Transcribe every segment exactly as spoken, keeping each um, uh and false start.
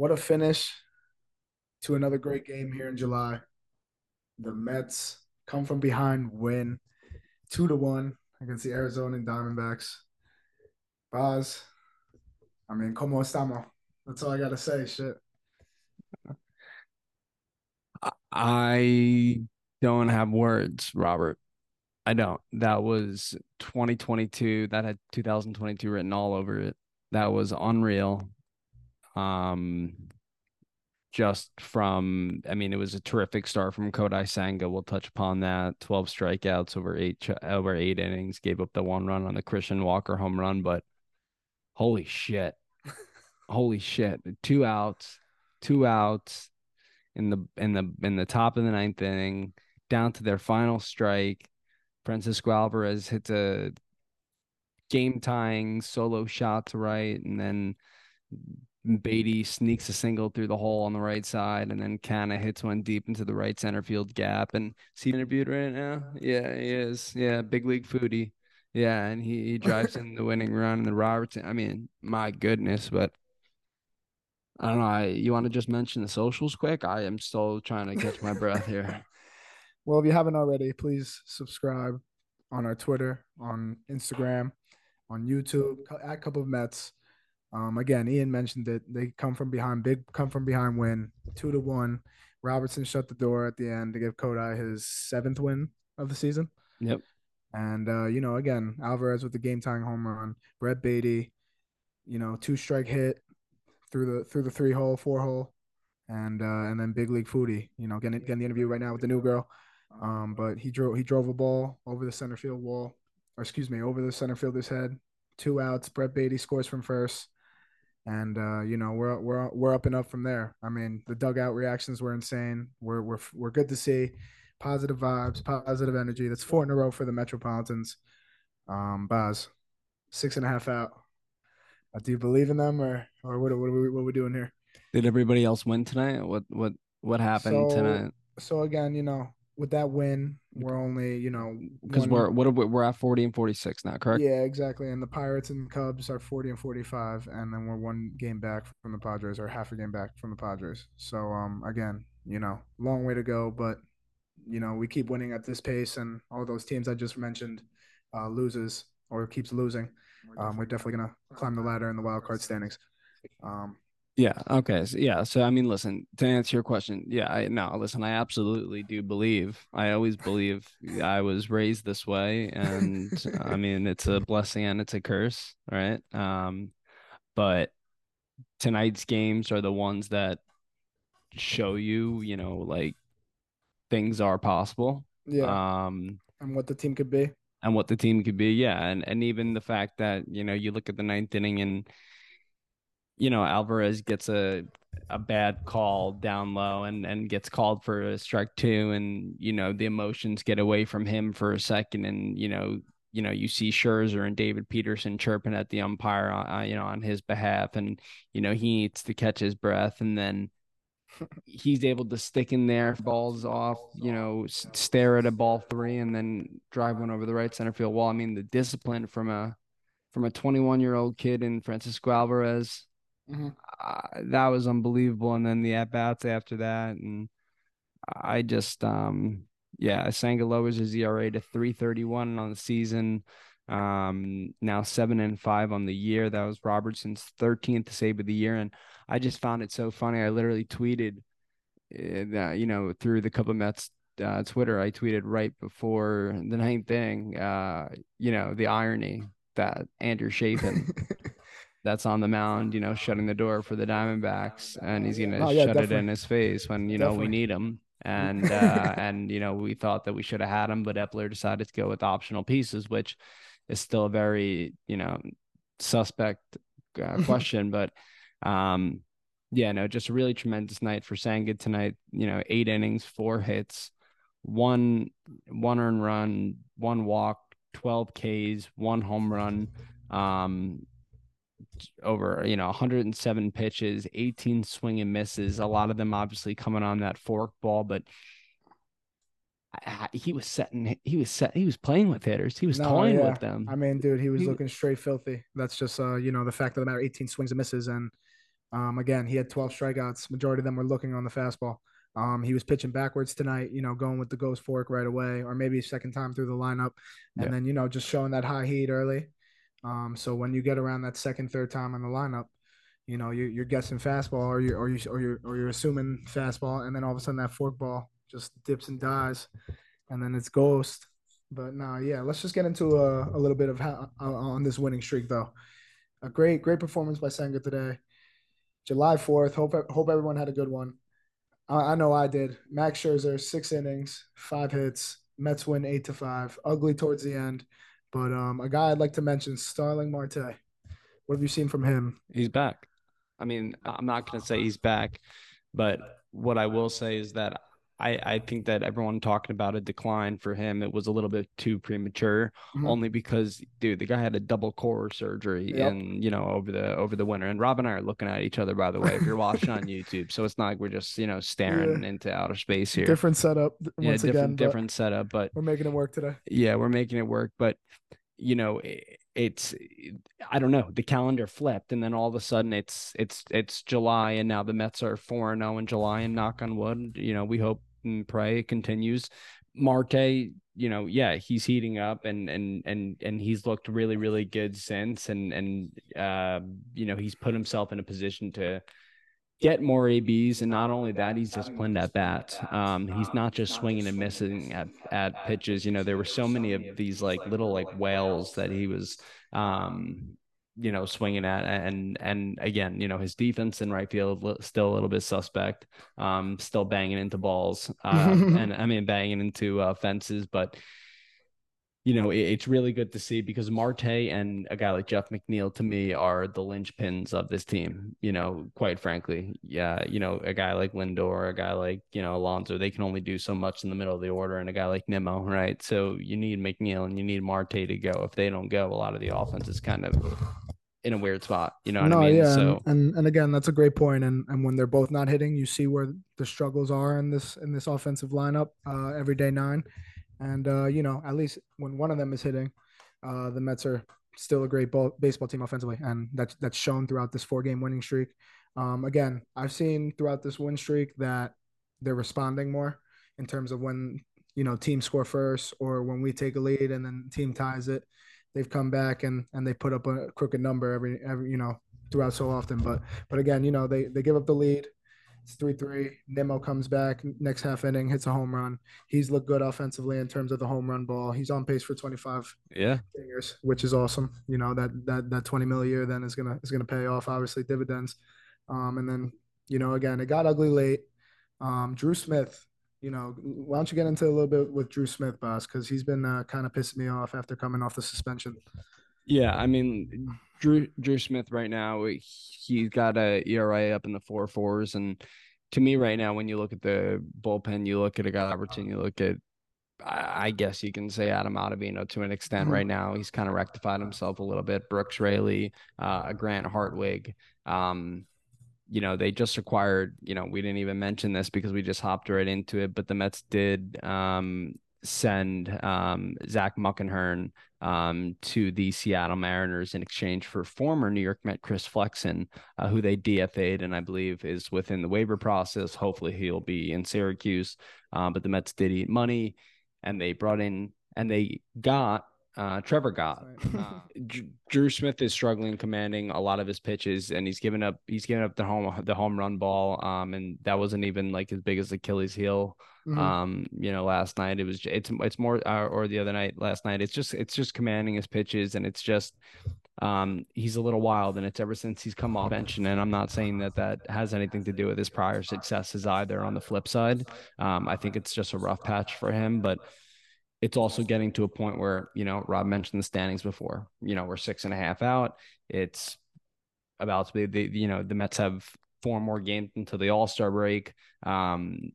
What a finish to another great game here in July. The Mets come from behind, win two to one against the Arizona Diamondbacks. Boz, I mean, como estamos? That's all I gotta say. Shit. I don't have words, Robert. I don't. That was twenty twenty-two. That had two thousand twenty-two written all over it. That was unreal. Um, just from, I mean, it was a terrific start from Kodai Senga. We'll touch upon that. twelve strikeouts over eight over eight innings. Gave up the one run on the Christian Walker home run, but holy shit, holy shit! Two outs, two outs in the in the in the top of the ninth inning, down to their final strike. Francisco Alvarez hits a game-tying solo shot to right, and then Baty sneaks a single through the hole on the right side, and then Canna hits one deep into the right center field gap. And is he interviewed right now? Yeah, he is. Yeah, big league foodie. Yeah, and he, he drives in the winning run. And the Robertson, I mean, my goodness, but I don't know. I, you want to just mention the socials quick? I am still trying to catch my breath here. Well, if you haven't already, please subscribe on our Twitter, on Instagram, on YouTube, at Cup of Mets. Um, again, Ian mentioned it. They come from behind, big come from behind win, two to one. Robertson shut the door at the end to give Kodai his seventh win of the season. Yep. And, uh, you know, again, Alvarez with the game-tying home run. Brett Baty, you know, two-strike hit through the through the three-hole, four-hole. And uh, and then Big League Foodie, you know, getting, getting the interview right now with the new girl. Um, but he drove he drove a ball over the center field wall, or excuse me, over the center fielder's head. Two outs. Brett Baty scores from first, and uh, you know we're we're we're up and up from there. I mean, the dugout reactions were insane. We're we're we're good to see, positive vibes, positive energy. That's four in a row for the Metropolitans. Um, Boz, six and a half out. Uh, do you believe in them, or or what what are we what are we doing here? Did everybody else win tonight? What what what happened so, tonight? So again, you know. With that win, we're only, you know, because we're what are we, we're at forty and forty six now, correct? Yeah, exactly. And the Pirates and Cubs are forty and forty five, and then we're one game back from the Padres, or half a game back from the Padres. So, um, again, you know, long way to go, but you know, we keep winning at this pace, and all those teams I just mentioned uh, loses or keeps losing. Um, we're definitely gonna climb the ladder in the wild card standings. Um. Yeah. Okay. So, yeah. So, I mean, listen, to answer your question. Yeah. I, no, listen, I absolutely do believe. I always believe. I was raised this way. And I mean, it's a blessing and it's a curse. Right. Um, but tonight's games are the ones that show you, you know, like things are possible. Yeah. Um, and what the team could be. And what the team could be. Yeah. And, and even the fact that, you know, you look at the ninth inning and, you know, Alvarez gets a a bad call down low and, and gets called for a strike two, and you know the emotions get away from him for a second, and you know you know you see Scherzer and David Peterson chirping at the umpire, uh, you know, on his behalf, and you know he needs to catch his breath, and then he's able to stick in there, balls off, you know, s- stare at a ball three, and then drive one over the right center field wall. I mean, the discipline from a from a twenty-one year old kid in Francisco Alvarez. Mm-hmm. Uh, that was unbelievable, and then the at bats after that, and I just, um, yeah, Senga lowers his E R A to three thirty-one on the season. Um, now seven and five on the year. That was Robertson's thirteenth save of the year, and I just found it so funny. I literally tweeted, uh, you know, through the Cup of Mets uh, Twitter. I tweeted right before the ninth inning, uh, you know, the irony that Andrew Shapen. That's on the mound, you know, shutting the door for the Diamondbacks, and he's going to oh, yeah, shut definitely. it in his face when, you know, definitely. we need him. And, uh, and you know, we thought that we should have had him, but Eppler decided to go with optional pieces, which is still a very, you know, suspect uh, question. But, um, yeah, no, just a really tremendous night for Senga tonight. You know, eight innings, four hits, one, one earned run, one walk, twelve Ks, one home run. Um, over, you know, one hundred seven pitches, eighteen swing and misses, a lot of them obviously coming on that fork ball, but I, I, he was setting, he was set, he was playing with hitters. He was no, toying yeah. with them. I mean, dude, he was he, looking straight filthy. That's just, uh, you know, the fact of the matter, eighteen swings and misses. And Um, again, he had twelve strikeouts. Majority of them were looking on the fastball. Um, he was pitching backwards tonight, you know, going with the ghost fork right away, or maybe second time through the lineup. And yeah. then, you know, just showing that high heat early. Um, so when you get around that second, third time in the lineup, you know, you, you're guessing fastball or you're, or, you, or, you're, or you're assuming fastball. And then all of a sudden that forkball just dips and dies and then it's ghost. But no, yeah, let's just get into a, a little bit of how uh, on this winning streak though. A great, great performance by Senga today. July fourth. Hope, hope everyone had a good one. I know I did. Max Scherzer, six innings, five hits. Mets win eight to five. Ugly towards the end, but um, a guy I'd like to mention, Starling Marte. What have you seen from him? He's back. I mean, I'm not going to say he's back, but what I will say is that I, I think that everyone talking about a decline for him, it was a little bit too premature, mm-hmm. only because, dude, the guy had a double core surgery yep. and, you know, over the over the winter. And Rob and I are looking at each other, by the way, if you're watching on YouTube. So it's not like we're just, you know, staring yeah. into outer space here. Different setup. Once yeah, different, again, different setup. But we're making it work today. Yeah, we're making it work. But, you know, it, it's I don't know. The calendar flipped, and then all of a sudden, it's it's it's July, and now the Mets are four and zero in July. And knock on wood, you know, we hope and pray it continues. Marte, you know, yeah, he's heating up, and and and and he's looked really, really good since, and and uh, you know, he's put himself in a position to get more A Bs, and not only that, he's disciplined at bats. Um, he's not just swinging and missing at at pitches. You know, there were so many of these like little like whales that he was, um, you know, swinging at, and and again, you know, his defense in right field still a little bit suspect. Um, still banging into balls, uh, and I mean banging into uh, fences, but. You know, it's really good to see because Marte and a guy like Jeff McNeil, to me, are the linchpins of this team, you know, quite frankly. Yeah, you know, a guy like Lindor, a guy like, you know, Alonso, they can only do so much in the middle of the order, and a guy like Nimmo, right? So you need McNeil and you need Marte to go. If they don't go, a lot of the offense is kind of in a weird spot, you know what no, I mean? Yeah, so and, and again, that's a great point. And and when they're both not hitting, you see where the struggles are in this in this offensive lineup, uh, every day nine. And, uh, you know, at least when one of them is hitting, uh, the Mets are still a great ball, baseball team offensively. And that's, that's shown throughout this four-game winning streak. Um, again, I've seen throughout this win streak that they're responding more in terms of when, you know, teams score first or when we take a lead and then team ties it. They've come back and, and they put up a crooked number every, every you know, throughout so often. But, but again, you know, they, they give up the lead. It's three three. Nimmo comes back next half inning, hits a home run. He's looked good offensively in terms of the home run ball. He's on pace for twenty-five yeah fingers, which is awesome. You know, that that that twenty mil a year then is gonna is gonna pay off, obviously, dividends. Um and then, you know, again, it got ugly late. Um Drew Smith, you know, why don't you get into a little bit with Drew Smith, boss, because he's been uh, kind of pissing me off after coming off the suspension. Yeah, I mean, Drew Drew Smith right now, he's got a E R A up in the four fours, and to me right now, when you look at the bullpen, you look at a guy like Robertson, you look at, I guess you can say Adam Ottavino to an extent right now. He's kind of rectified himself a little bit. Brooks Raley, uh, Grant Hartwig, um, you know, they just acquired. You know, we didn't even mention this because we just hopped right into it, but the Mets did. Um, send um, Zach Muckenhern um, to the Seattle Mariners in exchange for former New York Met Chris Flexen, uh, who they D F A'd and I believe is within the waiver process. Hopefully he'll be in Syracuse, uh, but the Mets did eat money, and they brought in and they got uh, Trevor Gott. Uh, Drew Smith is struggling commanding a lot of his pitches, and he's given up he's given up the home the home run ball, um, and that wasn't even like as big as Achilles heel. Mm-hmm. Um, you know, last night it was, it's, it's more, uh, or the other night, last night, it's just, it's just commanding his pitches, and it's just, um, he's a little wild, and it's ever since he's come off bench. And I'm not saying that that has anything to do with his prior successes either. On the flip side, um, I think it's just a rough patch for him, but it's also getting to a point where, you know, Rob mentioned the standings before, you know, we're six and a half out. It's about to be the, you know, the Mets have four more games until the All-Star break. Um,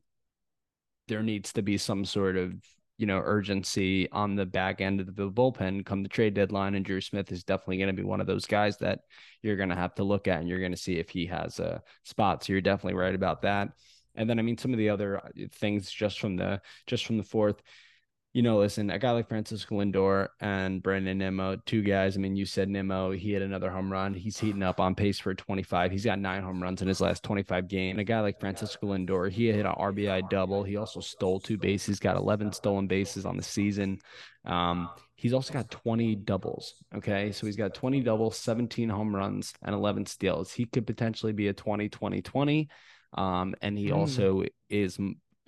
There needs to be some sort of, you know, urgency on the back end of the bullpen come the trade deadline. And Drew Smith is definitely going to be one of those guys that you're going to have to look at, and you're going to see if he has a spot. So you're definitely right about that. And then, I mean, some of the other things just from the, just from the fourth, you know, listen, a guy like Francisco Lindor and Brandon Nimmo, two guys. I mean, you said Nimmo, he had another home run. He's heating up, on pace for twenty-five. He's got nine home runs in his last twenty-five games. A guy like Francisco Lindor, he hit an R B I double. He also stole two bases, got eleven stolen bases on the season. Um, he's also got twenty doubles. Okay. So he's got twenty doubles, seventeen home runs, and eleven steals. He could potentially be a twenty, twenty, twenty. Um, and he also mm. is,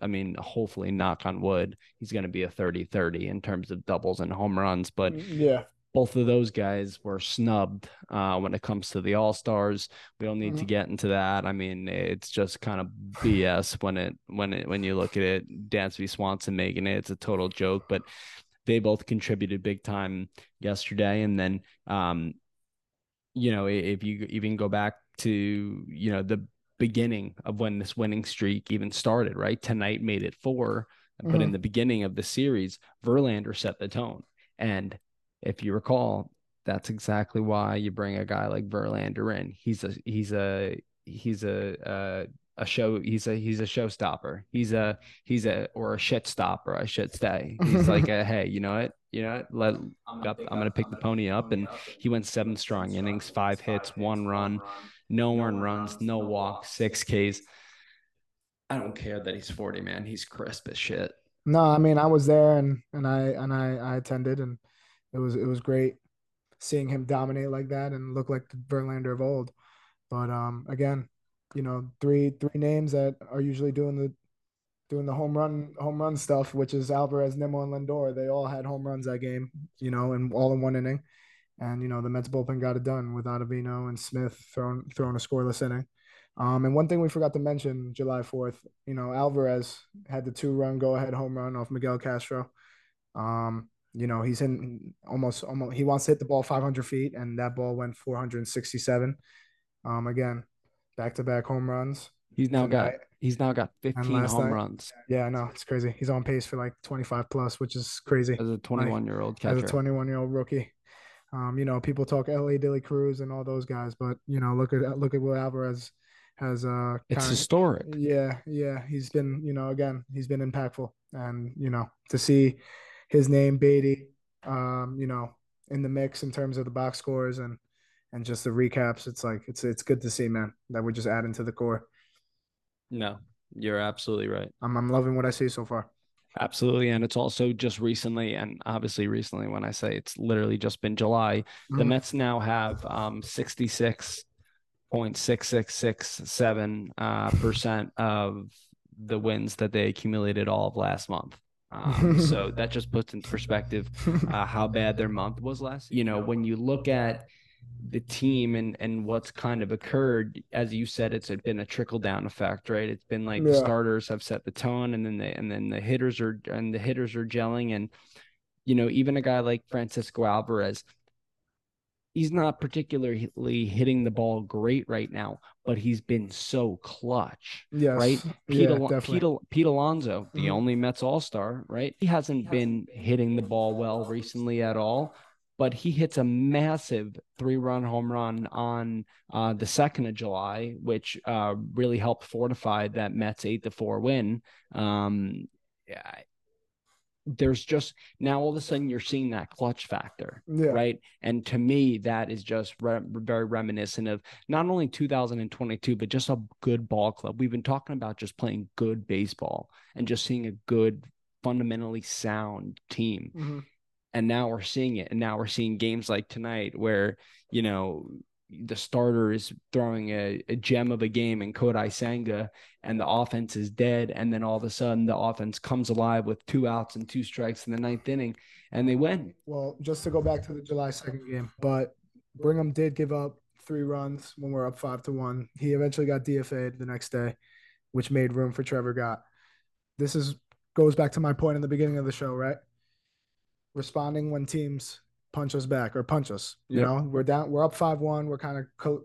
I mean, hopefully, knock on wood, he's going to be a thirty thirty in terms of doubles and home runs. But yeah, both of those guys were snubbed uh, when it comes to the All-Stars. We don't need mm-hmm. to get into that. I mean, it's just kind of B S when it when it when you look at it. Dansby Swanson making it, it's a total joke. But they both contributed big time yesterday. And then, um, you know, if you even go back to, you know, the beginning of when this winning streak even started, right? Tonight made it four, but mm-hmm. in the beginning of the series, Verlander set the tone. And if you recall, that's exactly why you bring a guy like Verlander in. He's a, he's a, he's a, uh, a show. He's a, he's a showstopper. He's a, he's a, or a shit stopper, I should say. He's like, a, hey, you know what? You know, let I'm gonna, up, I'm gonna pick the pony up, and he went seven strong innings, five hits, one run, no earned runs, no walks, six Ks. I don't care that he's forty, man. He's crisp as shit. No, I mean, I was there, and and I and I, I attended, and it was it was great seeing him dominate like that and look like the Verlander of old. But um, again, you know, three three names that are usually doing the. doing the home run, home run stuff, which is Alvarez, Nimmo, and Lindor. They all had home runs that game, you know, and all in one inning. And, you know, the Mets bullpen got it done with Ottavino and Smith throwing, throwing a scoreless inning. Um, and one thing we forgot to mention, July fourth, you know, Alvarez had the two-run go-ahead home run off Miguel Castro. Um, you know, he's in almost, almost – he wants to hit the ball five hundred feet, and that ball went four hundred sixty-seven. Um, again, back-to-back home runs. He's now got he's now got fifteen home night, runs. Yeah, I know. It's crazy. He's on pace for like twenty-five plus, which is crazy. As a twenty-one-year-old catcher. As a twenty-one-year-old rookie. Um, you know, people talk L A Dele Cruz and all those guys, but you know, look at look at what Alvarez has uh it's kinda, historic. Yeah, yeah. He's been, you know, again, he's been impactful. And, you know, to see his name, Baty, um, you know, in the mix in terms of the box scores and and just the recaps, it's like it's it's good to see, man, that we're just adding to the core. No, you're absolutely right. I'm I'm loving what I see so far. Absolutely. And it's also just recently, and obviously recently when I say it's literally just been July, mm. the Mets now have um sixty-six point six six six seven uh, percent of the wins that they accumulated all of last month. Um, so that just puts in perspective uh, how bad their month was last. You know, when you look at the team and and what's kind of occurred, as you said, it's been a trickle down effect, right? It's been like yeah. the starters have set the tone, and then they and then the hitters are and the hitters are gelling, and you know, even a guy like Francisco Alvarez, he's not particularly hitting the ball great right now, but he's been so clutch, yes. right? Pete, yeah, Al- Pete, Al- Pete Alonso, the mm-hmm. only Mets All-Star, right? He hasn't yes. been hitting the ball well recently at all. But he hits a massive three-run home run on uh, the second of July, which uh, really helped fortify that Mets eight to four win. Um, yeah, there's just – now all of a sudden you're seeing that clutch factor, yeah. right? And to me, that is just re- very reminiscent of not only two thousand twenty-two, but just a good ball club. We've been talking about just playing good baseball and just seeing a good, fundamentally sound team. Mm-hmm. And now we're seeing it. And now we're seeing games like tonight where, you know, the starter is throwing a, a gem of a game in Kodai Senga and the offense is dead. And then all of a sudden the offense comes alive with two outs and two strikes in the ninth inning and they win. Well, just to go back to the July second game, but Brigham did give up three runs when we're up five to one. He eventually got D F A'd the next day, which made room for Trevor Gott. This is goes back to my point in the beginning of the show, right? Responding when teams punch us back or punch us, you yep. know, we're down, we're up five one, we're kind of,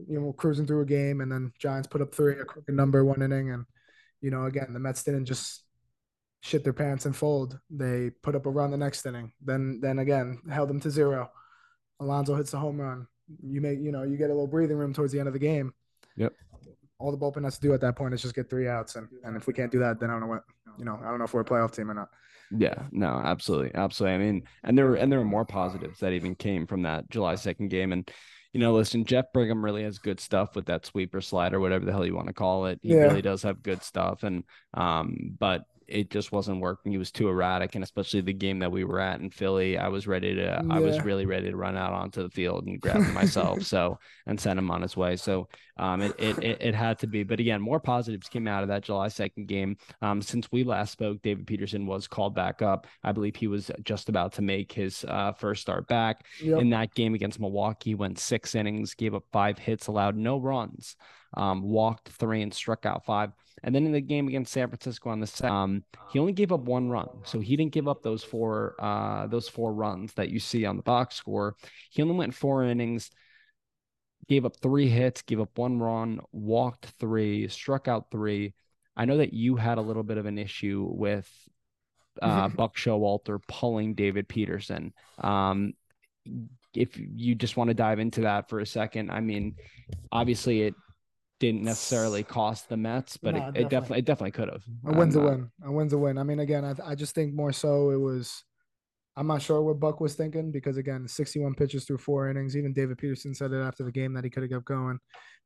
you know, cruising through a game, and then Giants put up three, a crooked number, one inning, and you know, again, the Mets didn't just shit their pants and fold. They put up a run the next inning, then then again held them to zero. Alonso hits a home run. You may, you know, you get a little breathing room towards the end of the game. Yep. All the bullpen has to do at that point is just get three outs, and and if we can't do that, then I don't know what. you know, I don't know if we're a playoff team or not. Yeah, no, absolutely. Absolutely. I mean, and there were, and there were more positives that even came from that July second game. And, you know, listen, Jeff Brigham really has good stuff with that sweeper slide or whatever the hell you want to call it. He yeah. really does have good stuff. And, um, but it just wasn't working. He was too erratic. And especially the game that we were at in Philly, I was ready to, yeah. I was really ready to run out onto the field and grab him myself. So, and send him on his way. So um, it, it, it, it had to be, but again, more positives came out of that July second game. Um, since we last spoke, David Peterson was called back up. I believe he was just about to make his uh, first start back yep. in that game against Milwaukee, went six innings, gave up five hits, allowed no runs, um, walked three and struck out five. And then in the game against San Francisco on the second, um, he only gave up one run. So he didn't give up those four uh, those four runs that you see on the box score. He only went four innings, gave up three hits, gave up one run, walked three, struck out three. I know that you had a little bit of an issue with uh, Buck Showalter pulling David Peterson. Um, if you just want to dive into that for a second, I mean, obviously it didn't necessarily cost the Mets, but no, it, it definitely. definitely it definitely could have. A win's um, a win. A win's a win. I mean, again, I I just think more so it was, I'm not sure what Buck was thinking because, again, sixty-one pitches through four innings. Even David Peterson said it after the game that he could have kept going.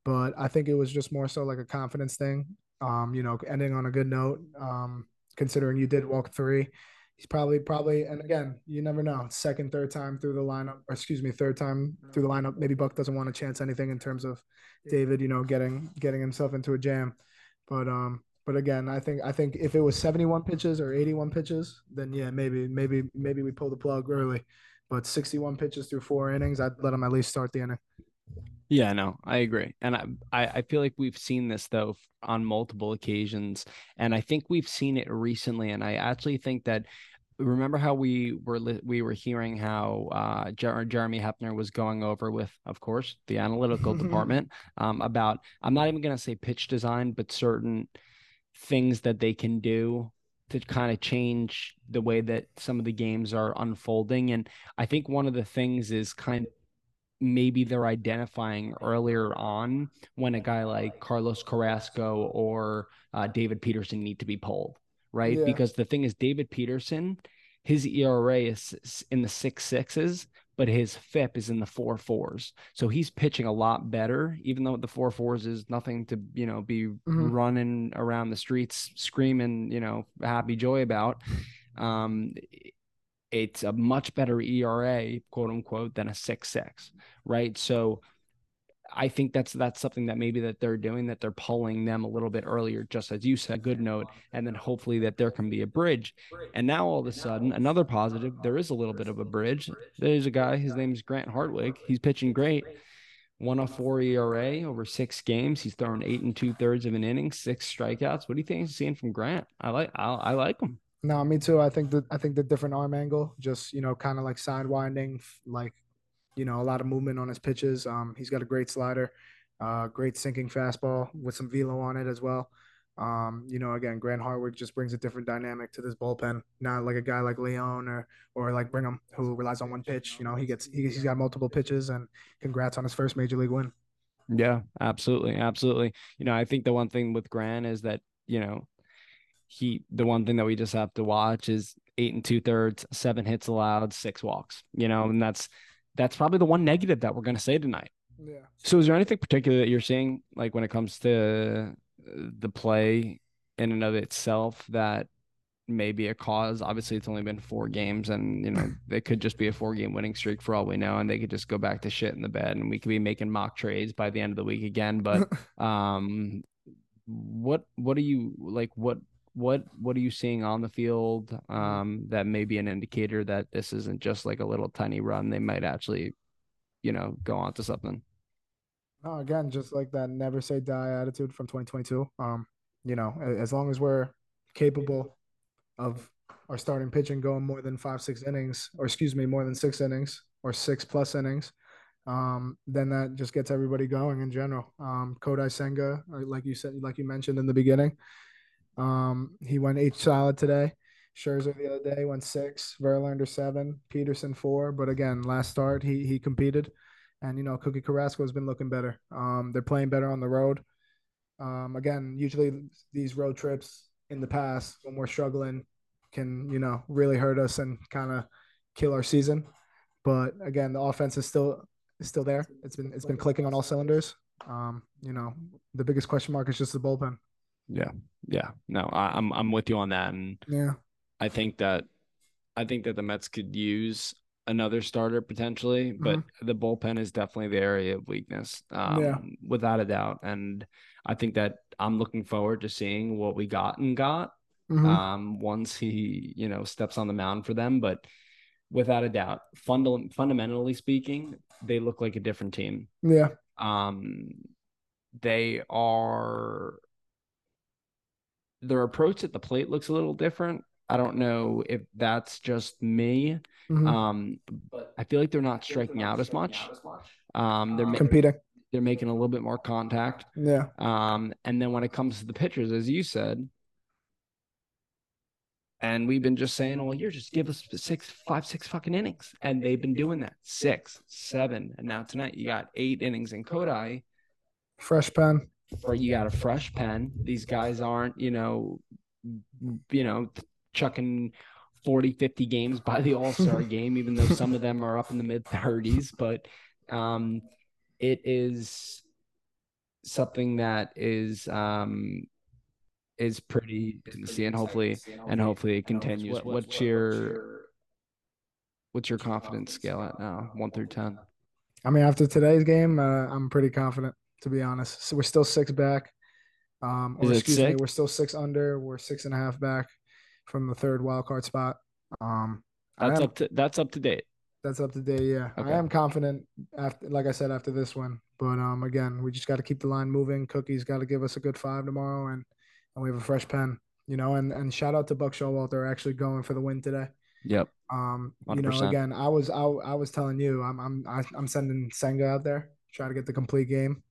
But I think it was just more so like a confidence thing, um, you know, ending on a good note, um, considering you did walk three. He's probably, probably, and again, you never know. Second, third time through the lineup, or excuse me, third time through the lineup. Maybe Buck doesn't want to chance anything in terms of David, you know, getting getting himself into a jam. But um, but again, I think I think if it was seventy-one pitches or eighty-one pitches, then yeah, maybe maybe maybe we pull the plug early. But sixty-one pitches through four innings, I'd let him at least start the inning. Yeah, no, I agree. And I, I feel like we've seen this, though, on multiple occasions. And I think we've seen it recently. And I actually think that, remember how we were we were hearing how uh, Jer- Jeremy Heppner was going over with, of course, the analytical department um, about, I'm not even going to say pitch design, but certain things that they can do to kind of change the way that some of the games are unfolding. And I think one of the things is kind of, maybe they're identifying earlier on when a guy like Carlos Carrasco or uh, David Peterson need to be pulled, right? Yeah. Because the thing is, David Peterson, his E R A is in the six sixes, but his F I P is in the four fours. So he's pitching a lot better, even though the four fours is nothing to, you know, be mm-hmm. running around the streets screaming, you know, happy joy about. Um, it's a much better E R A, quote unquote, than a six six, right? So I think that's that's something that maybe that they're doing, that they're pulling them a little bit earlier, just as you said, good note, and then hopefully that there can be a bridge. And now all of a sudden, another positive, there is a little bit of a bridge. There's a guy, his name is Grant Hartwig. He's pitching great. one oh four E R A over six games. He's thrown eight and two thirds of an inning, six strikeouts. What do you think he's seeing from Grant? I like I, I like him. No, me too. I think that I think the different arm angle, just, you know, kind of like sidewinding, like, you know, a lot of movement on his pitches. Um, he's got a great slider, uh, great sinking fastball with some velo on it as well. Um, you know, again, Grant Hartwig just brings a different dynamic to this bullpen. Not like a guy like Leon or or like Brigham, who relies on one pitch. You know, he gets he, he's got multiple pitches, and congrats on his first major league win. Yeah, absolutely, absolutely. You know, I think the one thing with Grant is that, you know, He, the one thing that we just have to watch is eight and two thirds, seven hits allowed, six walks, you know, and that's, that's probably the one negative that we're going to say tonight. Yeah. So is there anything particular that you're seeing, like when it comes to the play in and of itself, that may be a cause? Obviously it's only been four games, and, you know, it could just be a four game winning streak for all we know. And they could just go back to shit in the bed, and we could be making mock trades by the end of the week again. But, um, what, what do you like? What, What what are you seeing on the field um, that may be an indicator that this isn't just like a little tiny run? They might actually, you know, go on to something. No, again, just like that never say die attitude from twenty twenty-two. Um, you know, as long as we're capable of our starting pitching going more than five, six innings, or excuse me, more than six innings or six plus innings, um, then that just gets everybody going in general. Um, Kodai Senga, like you said, like you mentioned in the beginning. Um, he went eight solid today. Scherzer the other day went six, Verlander seven, Peterson four. But again, last start, he he competed. And, you know, Cookie Carrasco has been looking better. Um, they're playing better on the road. Um, again, usually these road trips, in the past when we're struggling can, you know, really hurt us and kind of kill our season. But again, the offense is still is still there. It's been it's been clicking on all cylinders. Um, you know, the biggest question mark is just the bullpen. Yeah, yeah. No, I, I'm I'm with you on that, and yeah, I think that I think that the Mets could use another starter potentially, but mm-hmm. the bullpen is definitely the area of weakness, um, yeah. without a doubt. And I think that I'm looking forward to seeing what we got and got mm-hmm. um, once he, you know, steps on the mound for them. But without a doubt, funda- fundamentally speaking, they look like a different team. Yeah. Um, they are. Their approach at the plate looks a little different. I don't know if that's just me, mm-hmm. um, but I feel like they're not striking, they're not out, striking as out as much. Um, they're uh, ma- competing. They're making a little bit more contact. Yeah. Um, and then when it comes to the pitchers, as you said, and we've been just saying all year, just give us six, five, six fucking innings, and they've been doing that six, seven, and now tonight you got eight innings in Kodai. Fresh pen. Or you got a fresh pen. These guys aren't, you know, you know. chucking forty, fifty games by the All-Star game, even though some of them are up in the mid-thirties. But um, it is something that is um, is pretty to see, and hopefully, and hopefully it continues. What, what's your what's your confidence scale at now, one through ten? I mean, after today's game, uh, I'm pretty confident, to be honest. So we're still six back. Um, or excuse me, we're still six under. We're six and a half back from the third wild card spot. Um, that's am, up to that's up to date. That's up to date. Yeah, okay. I am confident after, like I said, after this one. But um, again, we just got to keep the line moving. Cookie's got to give us a good five tomorrow, and and we have a fresh pen, you know. And and shout out to Buck Showalter actually going for the win today. Yep. Um, one hundred percent. You know, again, I was I, I was telling you, I'm I'm I'm sending Senga out there, try to get the complete game,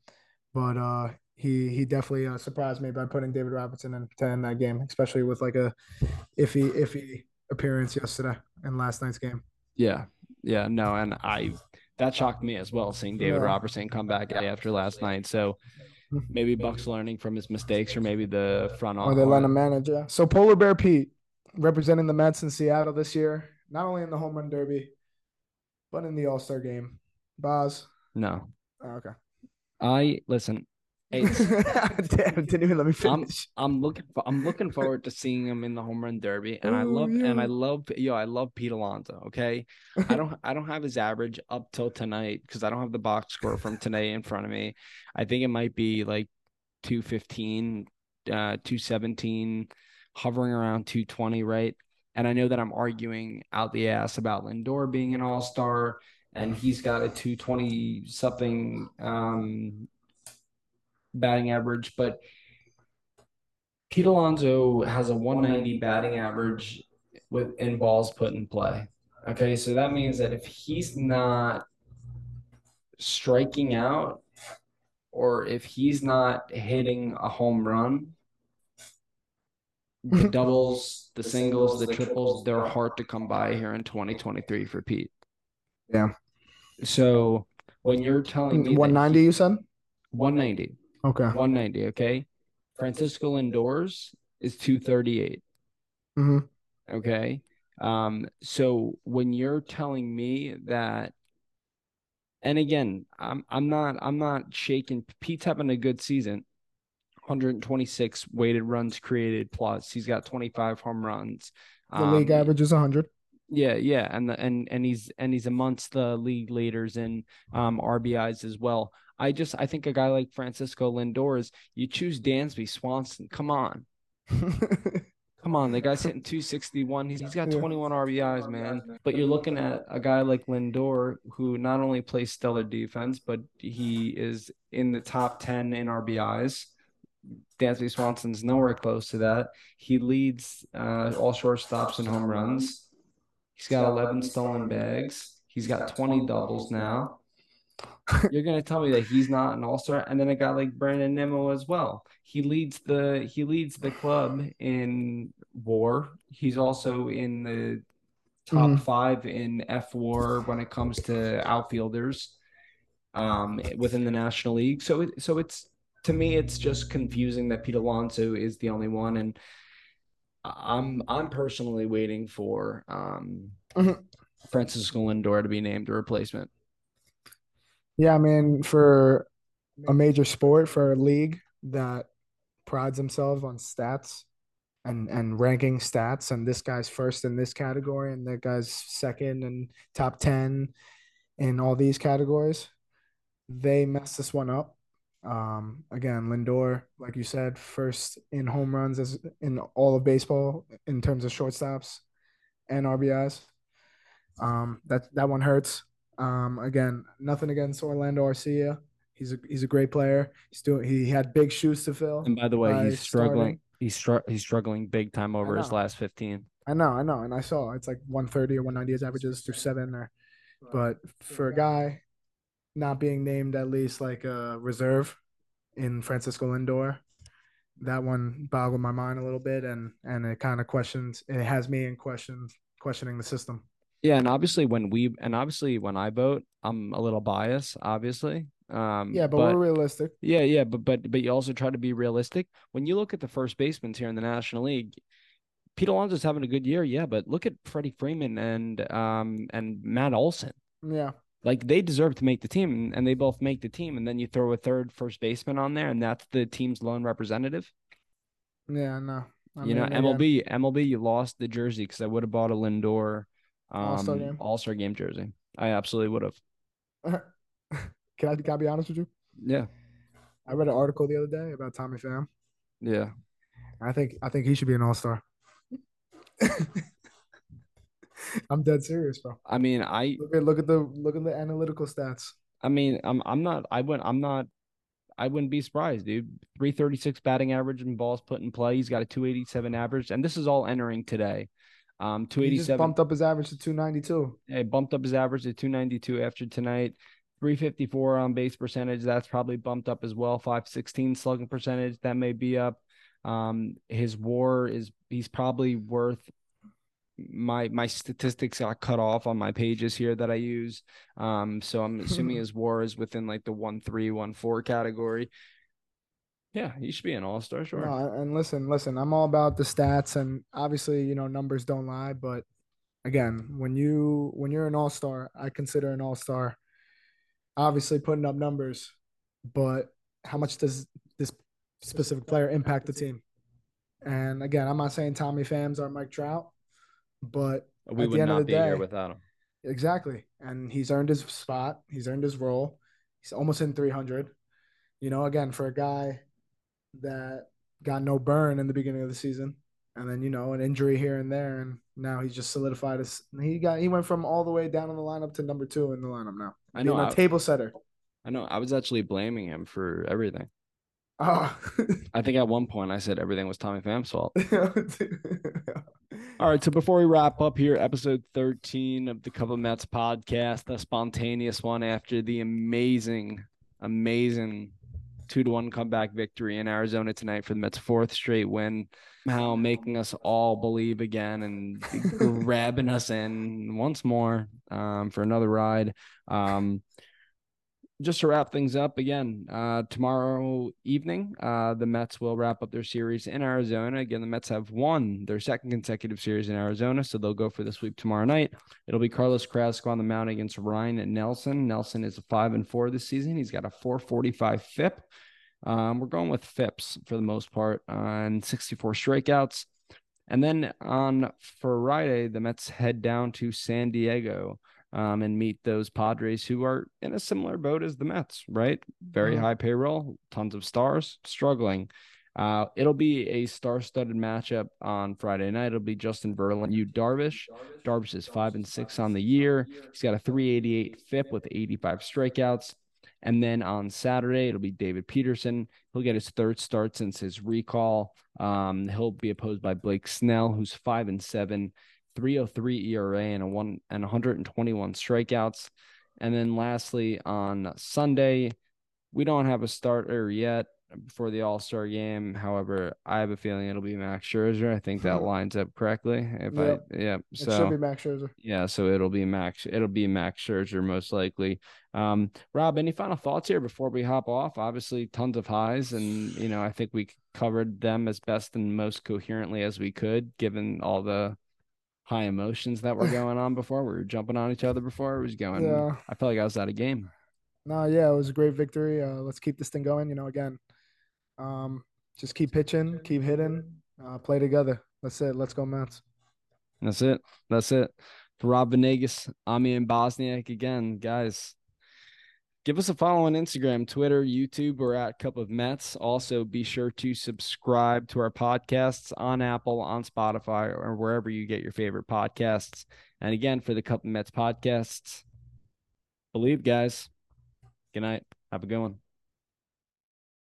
but uh. He he definitely uh, surprised me by putting David Robertson in ten that game, especially with like a iffy iffy appearance yesterday in last night's game. Yeah, yeah, no, and I that shocked me as well, seeing David yeah. Robertson come back after last night. So maybe Buck's learning from his mistakes, or maybe the front office. Or they let him manage. Yeah. So Polar Bear Pete representing the Mets in Seattle this year, not only in the Home Run Derby, but in the All Star Game. Boz? No. Oh, okay. I listen. Damn, didn't even let me finish. I'm, I'm looking for, I'm looking forward to seeing him in the Home Run Derby, and oh, I love yeah. and I love yo I love Pete Alonso. Okay, I don't I don't have his average up till tonight because I don't have the box score from today in front of me. I think it might be like two fifteen, uh, two seventeen, hovering around two twenty, right? And I know that I'm arguing out the ass about Lindor being an All Star, and he's got a two twenty something. Um, batting average, but Pete Alonso has a one ninety batting average with in balls put in play. Okay, so that means that if he's not striking out or if he's not hitting a home run, the doubles, the singles, the triples, they're hard to come by here in twenty twenty-three for Pete. Yeah. So when you're telling me one ninety, you said one ninety. Okay. one ninety, okay? Francisco Lindor's is two thirty-eight. Mm-hmm. Okay? Um, so when you're telling me that, and again, I'm I'm not I'm not shaking. Pete's having a good season. one hundred twenty-six weighted runs created plus. He's got twenty-five home runs. The um, league average is one hundred. Yeah, yeah, and the, and and he's and he's amongst the league leaders in um, R B Is as well. I just I think a guy like Francisco Lindor is you choose Dansby Swanson. Come on. Come on. The guy's hitting two sixty-one. He's, he's got twenty-one R B Is, man. But you're looking at a guy like Lindor who not only plays stellar defense, but he is in the top ten in R B Is. Dansby Swanson's nowhere close to that. He leads uh, all shortstops in home runs. He's got eleven stolen bags. He's got twenty doubles now. You're going to tell me that he's not an all-star? And then a guy like Brandon Nimmo as well. He leads the he leads the club in WAR. He's also in the top mm. five in F WAR when it comes to outfielders um, within the National League. So it, so it's to me it's just confusing that Pete Alonso is the only one, and I'm I'm personally waiting for um, mm-hmm. Francisco Lindor to be named a replacement. Yeah, I mean, for a major sport, for a league that prides themselves on stats and, and ranking stats, and this guy's first in this category and that guy's second and top ten in all these categories, they messed this one up. Um, again, Lindor, like you said, first in home runs as in all of baseball in terms of shortstops and R B Is. Um, that that one hurts. Um, again, nothing against Orlando Arcia. He's a he's a great player. He's doing. He had big shoes to fill. And by the way, he's struggling. Starting. He's str- he's struggling big time over his last fifteen. I know, I know, and I saw it's like one thirty or one ninety his averages through seven there. But for a guy not being named at least like a reserve in Francisco Lindor, that one boggled my mind a little bit, and and it kind of questions. It has me in question questioning the system. Yeah, and obviously when we and obviously when I vote, I'm a little biased, obviously. Um, yeah, but, but we're realistic. Yeah, yeah, but but but you also try to be realistic. When you look at the first basemen here in the National League, Pete Alonso's having a good year, yeah, but look at Freddie Freeman and um and Matt Olson. Yeah. Like, they deserve to make the team, and they both make the team, and then you throw a third first baseman on there, and that's the team's lone representative. Yeah, no. I you mean, know, M L B, again. M L B, you lost the jersey because I would have bought a Lindor um, All-Star game. All-Star game jersey. I absolutely would have. Can I, can I be honest with you? Yeah. I read an article the other day about Tommy Pham. Yeah. I think I think he should be an all-star. I'm dead serious, bro. I mean, I look at look at the look at the analytical stats. I mean, I'm I'm not I wouldn't I'm not I wouldn't be surprised, dude. three thirty-six batting average and balls put in play. He's got a two eighty-seven average, and this is all entering today. Um, two eighty-seven. He just bumped up his average to two ninety-two. Yeah, he bumped up his average to two ninety-two after tonight. three fifty-four on base percentage. That's probably bumped up as well. five sixteen slugging percentage. That may be up. Um, his WAR is he's probably worth. My my statistics got cut off on my pages here that I use. Um, so I'm assuming his WAR is within like the one three, one four category. Yeah, he should be an all-star, sure. No, and listen, listen, I'm all about the stats, and obviously, you know, numbers don't lie, but again, when you when you're an all-star, I consider an all-star obviously putting up numbers, but how much does this specific player impact the team? And again, I'm not saying Tommy Pham's or Mike Trout. But we at would the end not of the be day, here without him. Exactly. And he's earned his spot. He's earned his role. He's almost in three hundred. You know, again, for a guy that got no burn in the beginning of the season, and then, you know, an injury here and there, and now he's just solidified us. He got he went from all the way down in the lineup to number two in the lineup now. I know. A I, table setter. I know. I was actually blaming him for everything. Oh. I think at one point I said everything was Tommy Pham's fault. All right, so before we wrap up here, episode thirteen of the Cup of Mets podcast, the spontaneous one after the amazing, amazing two to one comeback victory in Arizona tonight for the Mets' fourth straight win, somehow making us all believe again and grabbing us in once more um, for another ride. Um, just to wrap things up again, uh, tomorrow evening, uh, the Mets will wrap up their series in Arizona. Again, the Mets have won their second consecutive series in Arizona, so they'll go for the sweep tomorrow night. It'll be Carlos Carrasco on the mound against Ryan Nelson. Nelson is a five and four this season. He's got a four forty-five F I P. Um, we're going with F I Ps for the most part on sixty-four strikeouts. And then on Friday, the Mets head down to San Diego. Um, and meet those Padres who are in a similar boat as the Mets, right? Very mm-hmm. high payroll, tons of stars, struggling. Uh, it'll be a star-studded matchup on Friday night. It'll be Justin Verlander, you Darvish. Darvish is five and six on the year. He's got a three eighty-eight F I P with eighty-five strikeouts. And then on Saturday, it'll be David Peterson. He'll get his third start since his recall. Um, he'll be opposed by Blake Snell, who's five and seven. three oh three E R A and a one and one hundred twenty-one strikeouts. And then lastly, on Sunday, we don't have a starter yet. before the All-Star game. However, I have a feeling it'll be Max Scherzer. I think that lines up correctly. If yep. I yeah, so it should be Max Scherzer. Yeah, so it'll be Max. It'll be Max Scherzer most likely. Um, Rob, any final thoughts here before we hop off? Obviously, tons of highs, and you know, I think we covered them as best and most coherently as we could, given all the high emotions that were going on before. We were jumping on each other before. It was going. Yeah. I felt like I was out of game. No, yeah, it was a great victory. Uh, let's keep this thing going. You know, again, um, just keep pitching, keep hitting, uh, play together. That's it. Let's go Mets. That's it. That's it. For Rob Venegas, Ami and Bosniak again, guys. Give us a follow on Instagram, Twitter, YouTube, or at Cup of Mets. Also, be sure to subscribe to our podcasts on Apple, on Spotify, or wherever you get your favorite podcasts. And again, for the Cup of Mets podcasts, believe, guys. Good night. Have a good one.